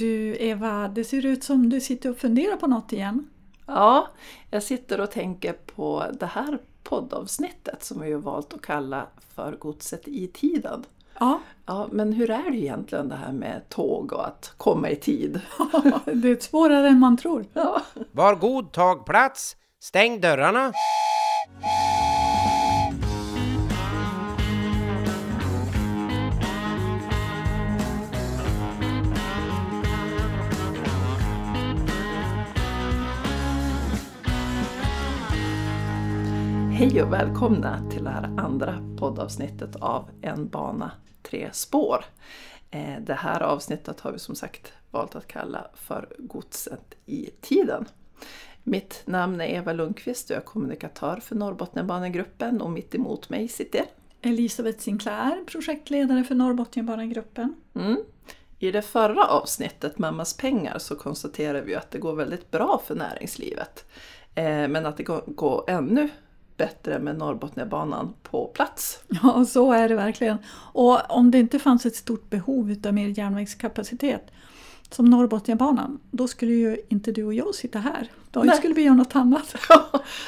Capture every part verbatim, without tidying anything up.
Du Eva, det ser ut som du sitter och funderar på något igen. Ja, jag sitter och tänker på det här poddavsnittet som vi har valt att kalla för godset i tiden. Ja. Ja, men hur är det egentligen det här med tåg och att komma i tid? Det är svårare än man tror. Ja. Var god, tag plats, stäng dörrarna. Hej och välkomna till det här andra poddavsnittet av En bana, tre spår. Det här avsnittet har vi som sagt valt att kalla för godset i tiden. Mitt namn är Eva Lundqvist och jag är kommunikatör för Norrbottenbanangruppen och mitt emot mig sitter Elisabeth Sinclair, projektledare för Norrbottenbanangruppen. Mm. I det förra avsnittet, Mammas pengar, så konstaterade vi att det går väldigt bra för näringslivet. Men att det går ännu bättre med Norrbotniabanan på plats. Ja, så är det verkligen. Och om det inte fanns ett stort behov av mer järnvägskapacitet som Norrbotniabanan, då skulle ju inte du och jag sitta här. Då Nej. skulle vi göra något annat. Ja,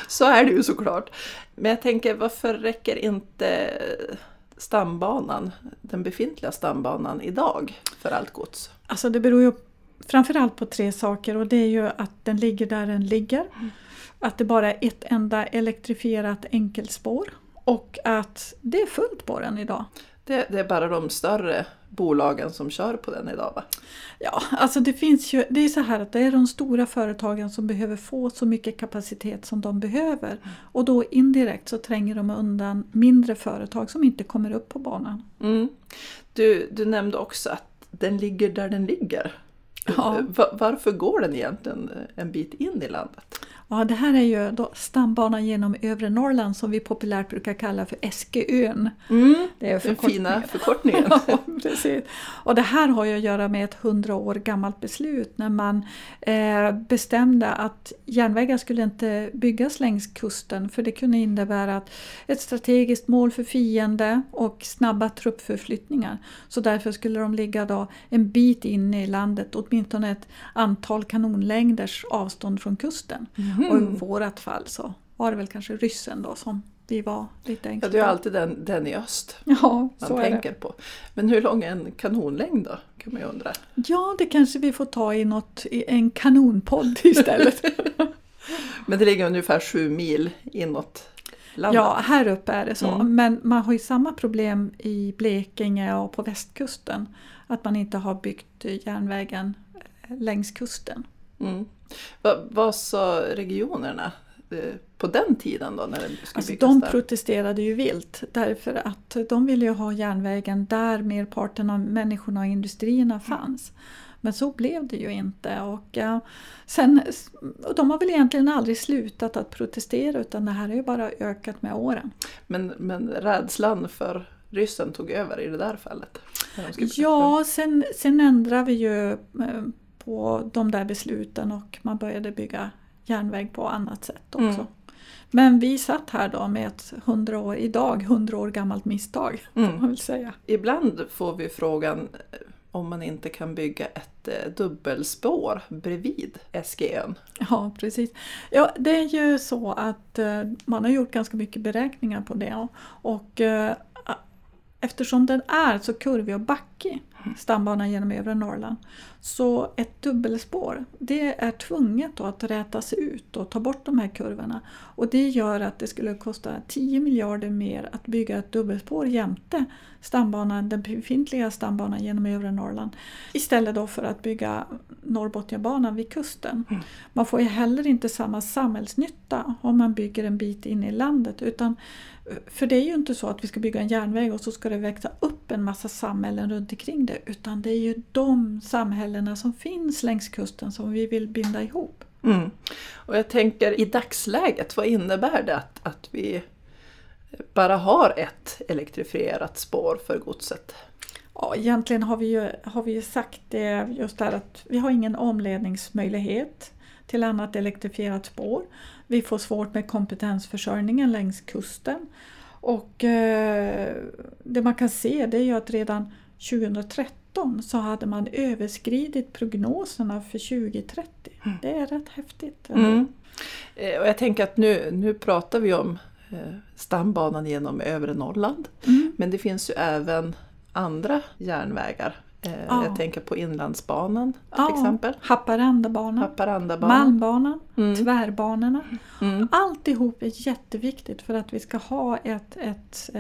så är det ju såklart. Men jag tänker, varför räcker inte stambanan, den befintliga stambanan idag för allt gods? Alltså det beror ju framförallt på tre saker, och det är ju att den ligger där den ligger. Mm. Att det bara är ett enda elektrifierat enkelspår och att det är fullt på den idag. Det, det är bara de större bolagen som kör på den idag, va? Ja, alltså det finns ju, det är så här att det är de stora företagen som behöver få så mycket kapacitet som de behöver. Och då indirekt så tränger de undan mindre företag som inte kommer upp på banan. Mm. Du, du nämnde också att den ligger där den ligger. Ja. Varför går den egentligen en bit in i landet? Ja, det här är ju då Stambanan genom övre Norrland, som vi populärt brukar kalla för Eskeön. Mm, det är den fina förkortningen. Ja, precis. Och det här har ju att göra med ett hundra år gammalt beslut när man eh, bestämde att järnvägar skulle inte byggas längs kusten, för det kunde innebära att ett strategiskt mål för fiende och snabba truppförflyttningar. Så därför skulle de ligga då en bit in i landet, åtminstone ett antal kanonlängders avstånd från kusten. Mm. Och i vårat fall så var det väl kanske ryssen då som vi var lite ängsliga. Ja, det är alltid den, den i öst ja, man så tänker är det. På. Men hur lång är en kanonlängd då, kan man ju undra. Ja, det kanske vi får ta i något, i en kanonpodd istället. Men det ligger ungefär sju mil inåt landet. Ja, här uppe är det så. Mm. Men man har ju samma problem i Blekinge och på västkusten. Att man inte har byggt järnvägen längs kusten. Mm. Vad sa regionerna på den tiden då när det skulle alltså byggas de där? De protesterade ju vilt, därför att de ville ju ha järnvägen där merparten av människorna och industrierna fanns. Men så blev det ju inte, och sen, och de har väl egentligen aldrig slutat att protestera, utan det här har ju bara ökat med åren. Men, men rädslan för ryssen tog över i det där fallet? De ja, sen, sen ändrar vi ju på de där besluten och man började bygga järnväg på annat sätt också. Mm. Men vi satt här då med ett hundra år, idag hundra år gammalt misstag, mm. kan man väl säga. Ibland får vi frågan om man inte kan bygga ett dubbelspår bredvid Eskeön. Ja, precis. Ja, det är ju så att man har gjort ganska mycket beräkningar på det, och eftersom den är så kurvig och backig, stambanan genom övre Norrland, så ett dubbelspår, det är tvunget att rätas ut och ta bort de här kurvorna. Och det gör att det skulle kosta tio miljarder mer att bygga ett dubbelspår jämte stambanan, den befintliga stambanan genom övre Norrland, istället då för att bygga Norrbotniabanan vid kusten. Man får ju heller inte samma samhällsnytta om man bygger en bit in i landet, utan för det är ju inte så att vi ska bygga en järnväg och så ska det växa upp en massa samhällen runt omkring det, utan det är ju de samhällena som finns längs kusten som vi vill binda ihop. Mm. Och jag tänker i dagsläget, vad innebär det att, att vi bara har ett elektrifierat spår för godset? Ja, egentligen har vi ju, har vi ju sagt det, just det här att vi har ingen omledningsmöjlighet till annat elektrifierat spår. Vi får svårt med kompetensförsörjningen längs kusten. Och eh, det man kan se, det är ju att redan tjugohundratretton nitton så hade man överskridit prognoserna för tjugo trettio. Mm. Det är rätt häftigt. Mm. Och jag tänker att nu, nu pratar vi om stambanan genom övre Norrland. Mm. Men det finns ju även andra järnvägar. Ja. Jag tänker på Inlandsbanan till ja. exempel. Haparandabanan, Haparandabanan. Malmbanan, mm. tvärbanorna. Mm. Alltihop är jätteviktigt för att vi ska ha ett, ett,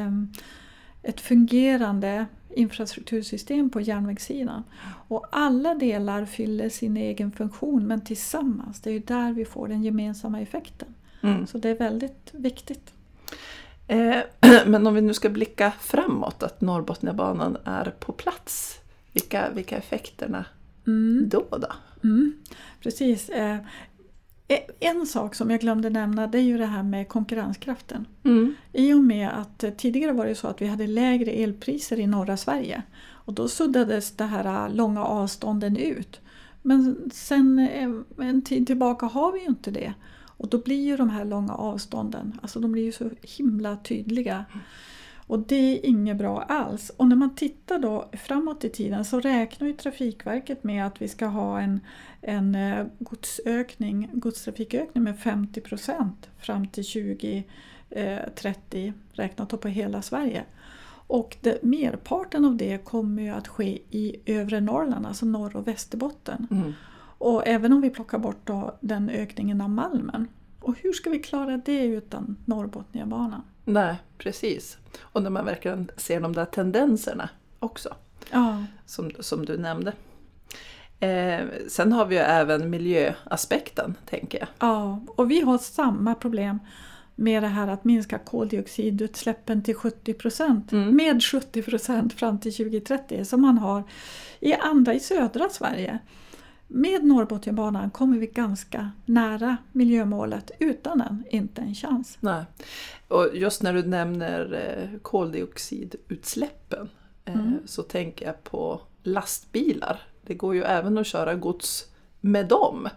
ett fungerande infrastruktursystem på järnvägssidan. Och alla delar fyller sin egen funktion, men tillsammans. Det är ju där vi får den gemensamma effekten. Mm. Så det är väldigt viktigt. Eh, men om vi nu ska blicka framåt, att Norrbotniabanan är på plats. Vilka, vilka effekterna mm. då då? Mm. Precis. Eh, en sak som jag glömde nämna, det är ju det här med konkurrenskraften. Mm. I och med att tidigare var det så att vi hade lägre elpriser i norra Sverige. Och då suddades det här långa avstånden ut. Men sen en tid tillbaka har vi ju inte det. Och då blir ju de här långa avstånden, alltså de blir ju så himla tydliga. Och det är inget bra alls. Och när man tittar då framåt i tiden så räknar ju Trafikverket med att vi ska ha en, en godsökning, godstrafikökning med femtio procent fram till tjugo trettio räknat på hela Sverige. Och det, merparten av det kommer ju att ske i övre Norrland, alltså norr- och Västerbotten. Mm. Och även om vi plockar bort då den ökningen av malmen. Och hur ska vi klara det utan Norrbotniabanan? Nej, precis. Och när man verkligen ser de där tendenserna också. Ja. Som, som du nämnde. Eh, sen har vi ju även miljöaspekten, tänker jag. Ja, och vi har samma problem med det här att minska koldioxidutsläppen till sjuttio procent. Mm. Med sjuttio procent fram till tjugo trettio som man har i andra i södra Sverige. Med Norrbottenbanan kommer vi ganska nära miljömålet, utan den inte en chans. Nej. Och just när du nämner koldioxidutsläppen mm. så tänker jag på lastbilar. Det går ju även att köra gods med dem.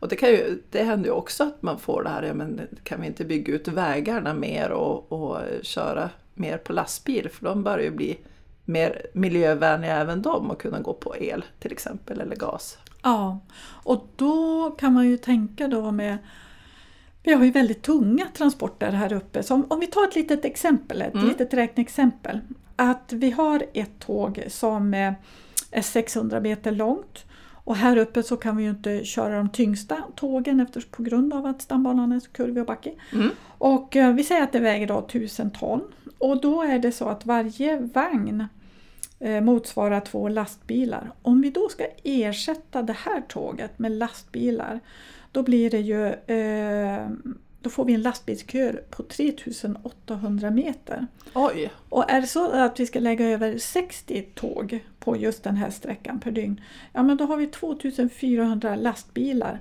Och det, kan ju, det händer ju också att man får det här, ja, men kan vi inte bygga ut vägarna mer och, och köra mer på lastbil, för de börjar ju bli mer miljövänliga även de och kunna gå på el till exempel eller gas. Ja, och då kan man ju tänka då med, vi har ju väldigt tunga transporter här uppe. Så om, om vi tar ett litet exempel, ett mm. litet räkneexempel. Att vi har ett tåg som är sexhundra meter långt och här uppe så kan vi ju inte köra de tyngsta tågen efter, på grund av att stambanan är så kurvig och backig. Mm. Och vi säger att det väger då tusen ton och då är det så att varje vagn motsvarar två lastbilar. Om vi då ska ersätta det här tåget med lastbilar, då blir det ju då får vi en lastbilskö på tre tusen åttahundra meter. Oj. Och är det så att vi ska lägga över sextio tåg på just den här sträckan per dygn, ja men då har vi två tusen fyrahundra lastbilar.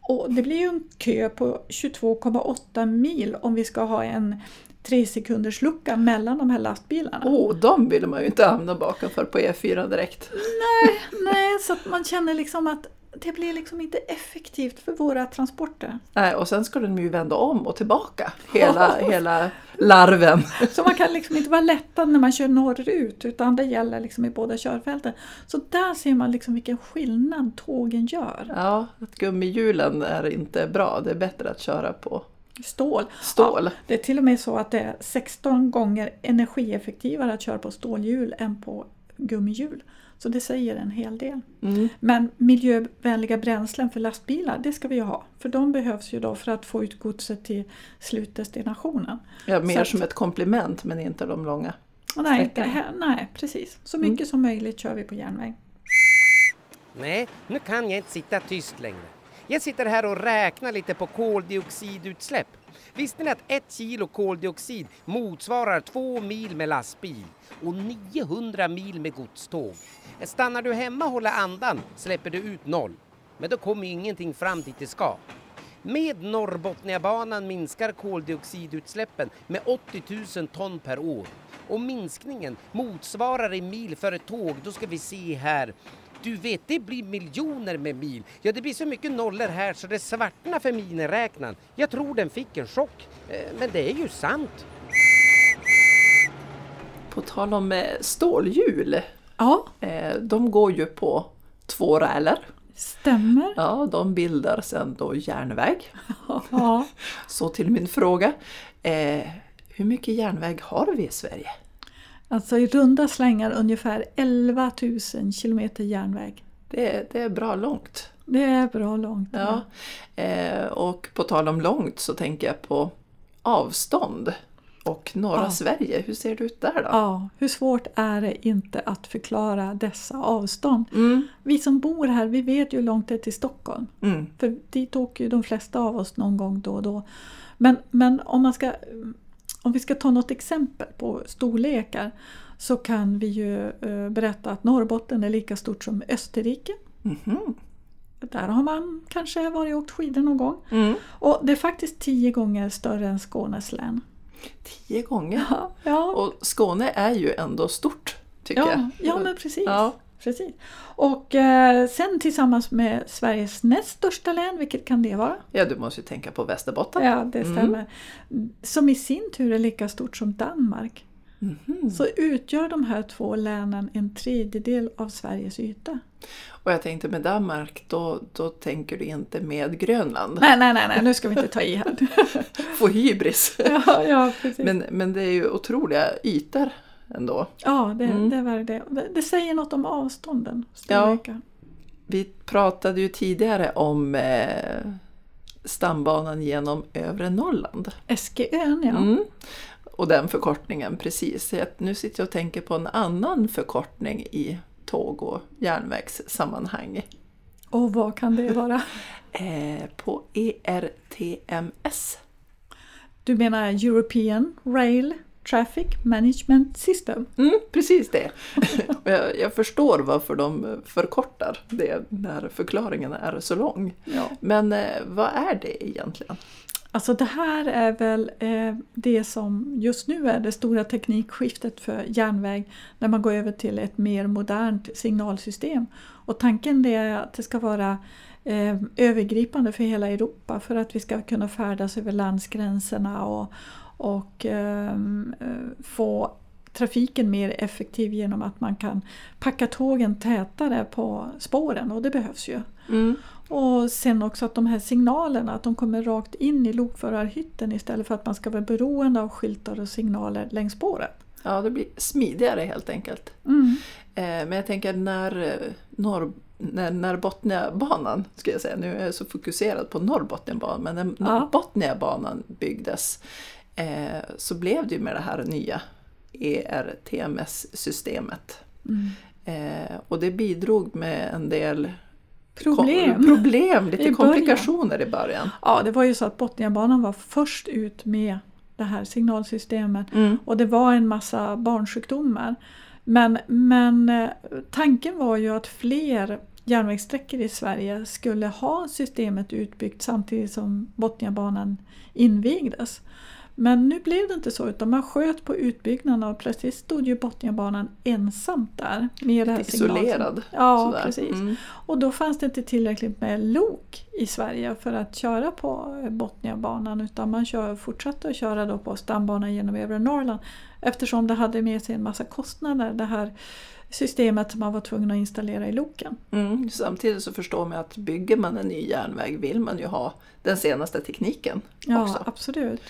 Och det blir ju en kö på tjugotvå komma åtta mil om vi ska ha en tre sekunders lucka mellan de här lastbilarna. Åh, oh, de vill man ju inte hamna bakom för på E fyra direkt. Nej, nej, så att man känner liksom att det blir liksom inte effektivt för våra transporter. Nej, och sen ska de ju vända om och tillbaka hela, oh. hela larven. Så man kan liksom inte vara lättad när man kör norrut, utan det gäller liksom i båda körfälten. Så där ser man liksom vilken skillnad tågen gör. Ja, att gummihjulen är inte bra. Det är bättre att köra på Stål. stål. Ja, det är till och med så att det är sexton gånger energieffektivare att köra på stålhjul än på gummihjul. Så det säger en hel del. Mm. Men miljövänliga bränslen för lastbilar, det ska vi ju ha. För de behövs ju då för att få ut godset till slutdestinationen. Ja, mer att, som ett komplement, men inte de långa nej, här, nej, precis. Så mycket mm. som möjligt kör vi på järnväg. Nej, nu kan jag inte sitta tyst längre. Jag sitter här och räknar lite på koldioxidutsläpp. Visste ni att ett kilo koldioxid motsvarar två mil med lastbil och niohundra mil med godståg? Stannar du hemma och håller andan släpper du ut noll. Men då kommer ingenting fram dit det ska. Med Norrbotniabanan minskar koldioxidutsläppen med åttio tusen ton per år. Och minskningen motsvarar en mil för ett tåg, då ska vi se här. Du vet, det blir miljoner med mil. Ja, det blir så mycket nollor här så det svartnar för miniräknaren. Jag tror den fick en chock. Men det är ju sant. På tal om stålhjul Ja. De går ju på två räler. Stämmer. Ja, de bildar sedan då järnväg. Ja. Så till min fråga. Eh, hur mycket järnväg har vi i Sverige? Alltså i runda slängar ungefär elva tusen kilometer järnväg. Det, det är bra långt. Det är bra långt. Ja. Ja. Eh, och på tal om långt så tänker jag på avstånd. Och norra ja. Sverige, hur ser det ut där då? Ja, hur svårt är det inte att förklara dessa avstånd? Mm. Vi som bor här, vi vet ju hur långt det är till Stockholm. Mm. För dit åker ju de flesta av oss någon gång då och då. Men, men om, man ska, om vi ska ta något exempel på storlekar så kan vi ju berätta att Norrbotten är lika stort som Österrike. Mm. Där har man kanske varit och åkt skidor någon gång. Mm. Och det är faktiskt tio gånger större än Skånes län. Tio gånger. Ja, ja. Och Skåne är ju ändå stort, tycker ja, jag. Ja, men precis. Ja. precis. Och eh, sen tillsammans med Sveriges näst största län, vilket kan det vara? Ja, du måste ju tänka på Västerbotten. Ja, det stämmer. Mm. Som i sin tur är lika stort som Danmark. Mm. Så utgör de här två länen en tredjedel av Sveriges yta. Och jag tänkte med Danmark, då, då tänker du inte med Grönland. Nej, nej, nej, nej, nu ska vi inte ta i här. Få hybris. Ja, ja, precis. Men, men det är ju otroliga ytor ändå. Ja, det, mm. det var det. Det säger något om avstånden. Ja, vi pratade ju tidigare om eh, stambanan genom övre Norrland. Eskeön, ja. Mm. Och den förkortningen, precis. Nu sitter jag och tänker på en annan förkortning i tåg- och järnvägssammanhang. Och vad kan det vara? eh, på E R T M S. Du menar European Rail Traffic Management System? Mm, precis det. jag, jag förstår varför de förkortar det när förklaringen är så lång. Ja. Men eh, vad är det egentligen? Alltså det här är väl eh, det som just nu är det stora teknikskiftet för järnväg när man går över till ett mer modernt signalsystem. Och tanken det är att det ska vara eh, övergripande för hela Europa för att vi ska kunna färdas över landsgränserna och, och eh, få trafiken mer effektiv genom att man kan packa tågen tätare på spåren och det behövs ju. Mm. Och sen också att de här signalerna, att de kommer rakt in i lokförarhytten istället för att man ska vara beroende av skyltar och signaler längs spåret. Ja, det blir smidigare helt enkelt. Mm. Men jag tänker när, norr, när, när Botniabanan, ska jag säga, nu är jag så fokuserad på Norrbottenbanan, men när ja. Botniabanan byggdes så blev det ju med det här nya E R T M S-systemet. Mm. Och det bidrog med en del... Problem. Problem, lite I komplikationer i början. Ja, det var ju så att Botniabanan var först ut med det här signalsystemet. Mm. Och det var en massa barnsjukdomar. Men, men tanken var ju att fler järnvägssträckor i Sverige skulle ha systemet utbyggt samtidigt som Botniabanan invigdes. Men nu blev det inte så utan man sköt på utbyggnaden och plötsligt stod ju Botniabanan ensamt där. Med det här isolerad. Ja, sådär. Precis. Mm. Och då fanns det inte tillräckligt med lok i Sverige för att köra på Botniabanan utan man kör, fortsatte att köra då på stambanan genom övre Norrland eftersom det hade med sig en massa kostnader det här systemet som man var tvungen att installera i loken. Mm. Samtidigt så förstår man att bygger man en ny järnväg vill man ju ha den senaste tekniken ja, också. Ja, absolut.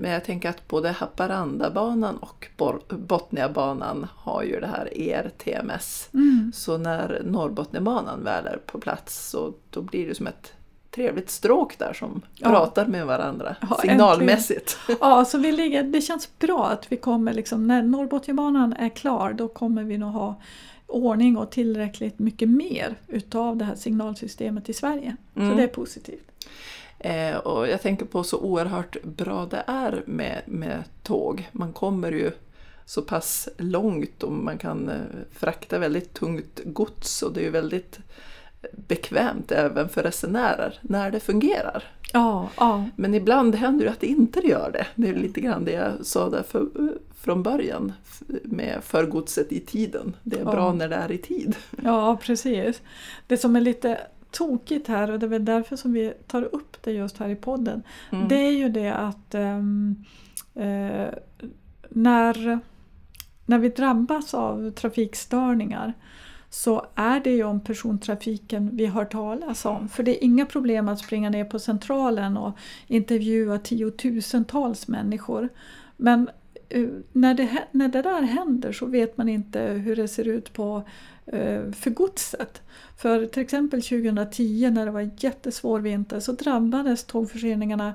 Men jag tänker att både Haparandabanan och Botniabanan har ju det här E R T M S. Mm. Så när Norrbotniabanan väl är på plats så då blir det som ett trevligt stråk där som ja. pratar med varandra ja, signalmässigt. Äntligen. Ja, så vi ligger, det känns bra att vi kommer liksom, när Norrbotniabanan är klar då kommer vi nog ha ordning och tillräckligt mycket mer utav det här signalsystemet i Sverige. Mm. Så det är positivt. Eh, och jag tänker på så oerhört bra det är med, med tåg. Man kommer ju så pass långt och man kan eh, frakta väldigt tungt gods och det är ju väldigt bekvämt även för resenärer när det fungerar. Ja, ja. Men ibland händer det att det inte gör det. Det är lite grann det jag sa där för, från början med förgodset i tiden. Det är ja. bra när det är i tid. Ja, precis. Det som är lite... tokigt här och det är väl därför som vi tar upp det just här i podden. Mm. Det är ju det att eh, när när vi drabbas av trafikstörningar så är det ju om persontrafiken vi har talas om. För det är inga problem att springa ner på centralen och intervjua tiotusentals människor. Men när det, när det där händer så vet man inte hur det ser ut på, för godset. För till exempel tjugohundratio när det var en jättesvår vinter så drabbades tågförseningarna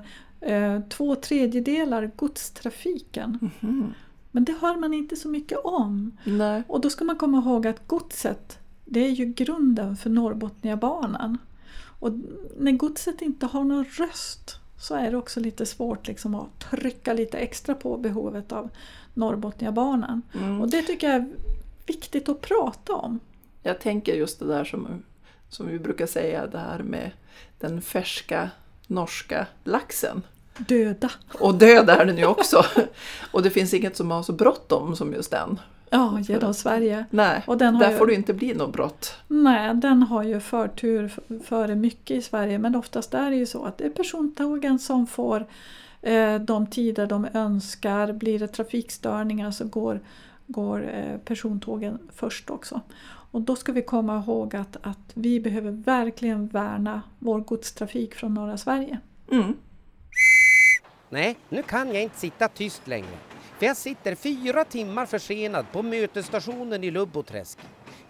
två tredjedelar godstrafiken. Mm. Men det hör man inte så mycket om. Nej. Och då ska man komma ihåg att godset, det är ju grunden för Norrbotniabanan. Och när godset inte har någon röst så är det också lite svårt liksom att trycka lite extra på behovet av Norrbotniabanan. Mm. Och det tycker jag är viktigt att prata om. Jag tänker just det där som, som vi brukar säga, det här med den färska norska laxen. Döda. Och död är den ju också. Och det finns inget som har så bråttom som just den. Ja, genom Sverige. Nej, och den har där ju... får det inte bli något brott. Nej, den har ju förtur före mycket i Sverige. Men oftast är det ju så att det är persontågen som får eh, de tider de önskar. Blir det trafikstörningar så går, går eh, persontågen först också. Och då ska vi komma ihåg att, att vi behöver verkligen värna vår godstrafik från norra Sverige. Mm. Nej, nu kan jag inte sitta tyst längre. För jag sitter fyra timmar försenad på mötesstationen i Lubboträsk.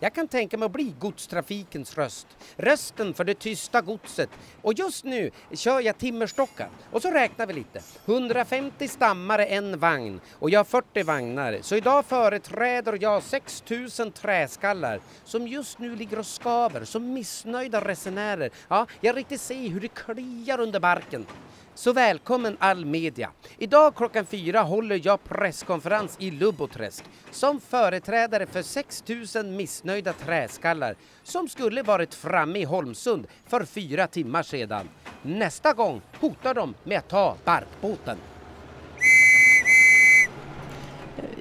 Jag kan tänka mig att bli godstrafikens röst. Rösten för det tysta godset. Och just nu kör jag timmerstockar. Och så räknar vi lite. hundrafemtio stammare, en vagn. Och jag har fyrtio vagnar. Så idag företräder jag sex tusen träskallar. Som just nu ligger och skaver. Som missnöjda resenärer. Ja, jag riktigt ser hur det kliar under barken. Så välkommen all media. Idag klockan fyra håller jag presskonferens i Lubboträsk som företrädare för sex tusen missnöjda träskallar som skulle varit framme i Holmsund för fyra timmar sedan. Nästa gång hotar de med att ta barkbåten.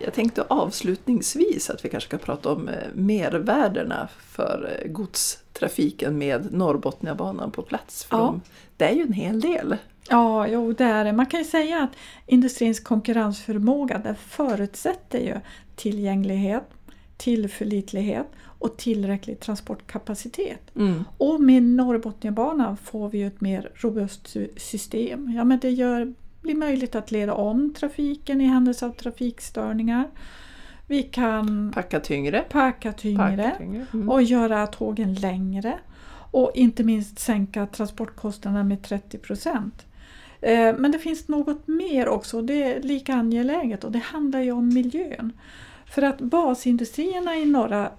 Jag tänkte avslutningsvis att vi kanske ska prata om mervärdena för godstrafiken med Norrbotniabanan på plats. För ja. de, det är ju en hel del. Ja, jo, det är det. Man kan ju säga att industrins konkurrensförmåga den förutsätter ju tillgänglighet, tillförlitlighet och tillräcklig transportkapacitet. Mm. Och med Norrbotniabanan får vi ju ett mer robust system. Ja, men det gör... blir möjligt att leda om trafiken i händelse av trafikstörningar. Vi kan packa tyngre, packa tyngre, packa tyngre. Mm. Och göra tågen längre. Och inte minst sänka transportkostnaderna med trettio procent. Eh, men det finns något mer också. Det är lika angeläget och det handlar ju om miljön. För att basindustrierna i norra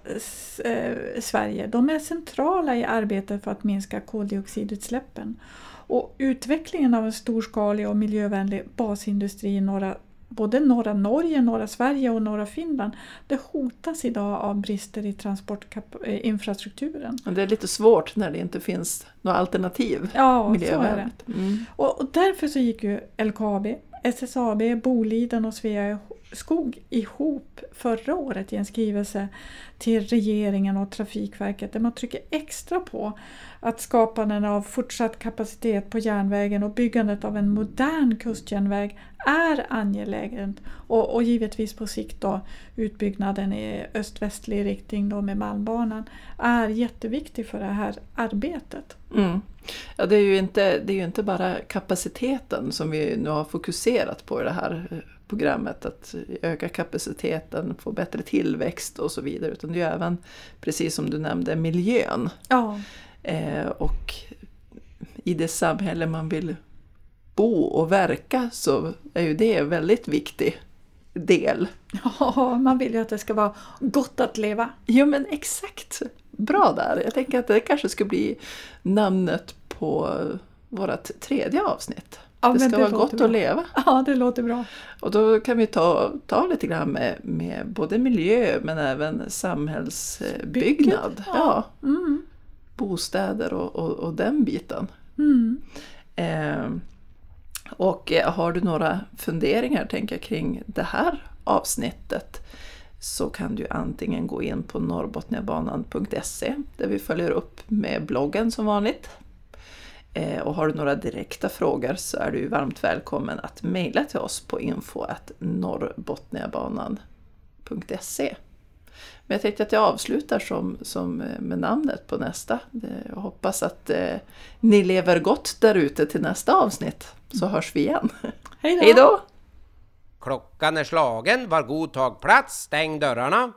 eh, Sverige, de är centrala i arbetet för att minska koldioxidutsläppen. Och utvecklingen av en storskalig och miljövänlig basindustri i norra, både norra Norge, norra Sverige och norra Finland, det hotas idag av brister i transportinfrastrukturen. Det är lite svårt när det inte finns några alternativ. Ja, miljövänligt. Så är det. Mm. Och, och därför så gick ju L K A B, S S A B, Boliden och Svea skog ihop förra året i en skrivelse till regeringen och Trafikverket där man trycker extra på att skapandet av fortsatt kapacitet på järnvägen och byggandet av en modern kustjärnväg är angeläget och, och givetvis på sikt då utbyggnaden i öst-västlig riktning då med Malmbanan är jätteviktig för det här arbetet. Mm. Ja, det är ju inte, det är ju inte bara kapaciteten som vi nu har fokuserat på i det här programmet, att öka kapaciteten, få bättre tillväxt och så vidare, utan det är ju även, precis som du nämnde, miljön. Ja. Eh, och i det samhälle man vill bo och verka så är ju det en väldigt viktig del. Ja, man vill ju att det ska vara gott att leva. Ja, men exakt. Bra där. Jag tänker att det kanske ska bli namnet på vårt tredje avsnitt. Ja, det ska det vara gott bra. Att leva. Ja, det låter bra. Och då kan vi ta, ta lite grann med, med både miljö men även samhällsbyggnad. Bygget, ja. Ja. Mm. Bostäder och, och, och den biten. Mm. Eh, och har du några funderingar, tänker jag, kring det här avsnittet så kan du antingen gå in på norrbotniabanan punkt se där vi följer upp med bloggen som vanligt. Och har du några direkta frågor så är du varmt välkommen att mejla till oss på info at norrbotniabanan punkt se. trafikverket punkt se. Men jag tänkte att jag avslutar som, som med namnet på nästa. Jag hoppas att eh, ni lever gott där ute till nästa avsnitt. Så hörs vi igen. Hej då! Klockan är slagen, var god tag plats, stäng dörrarna.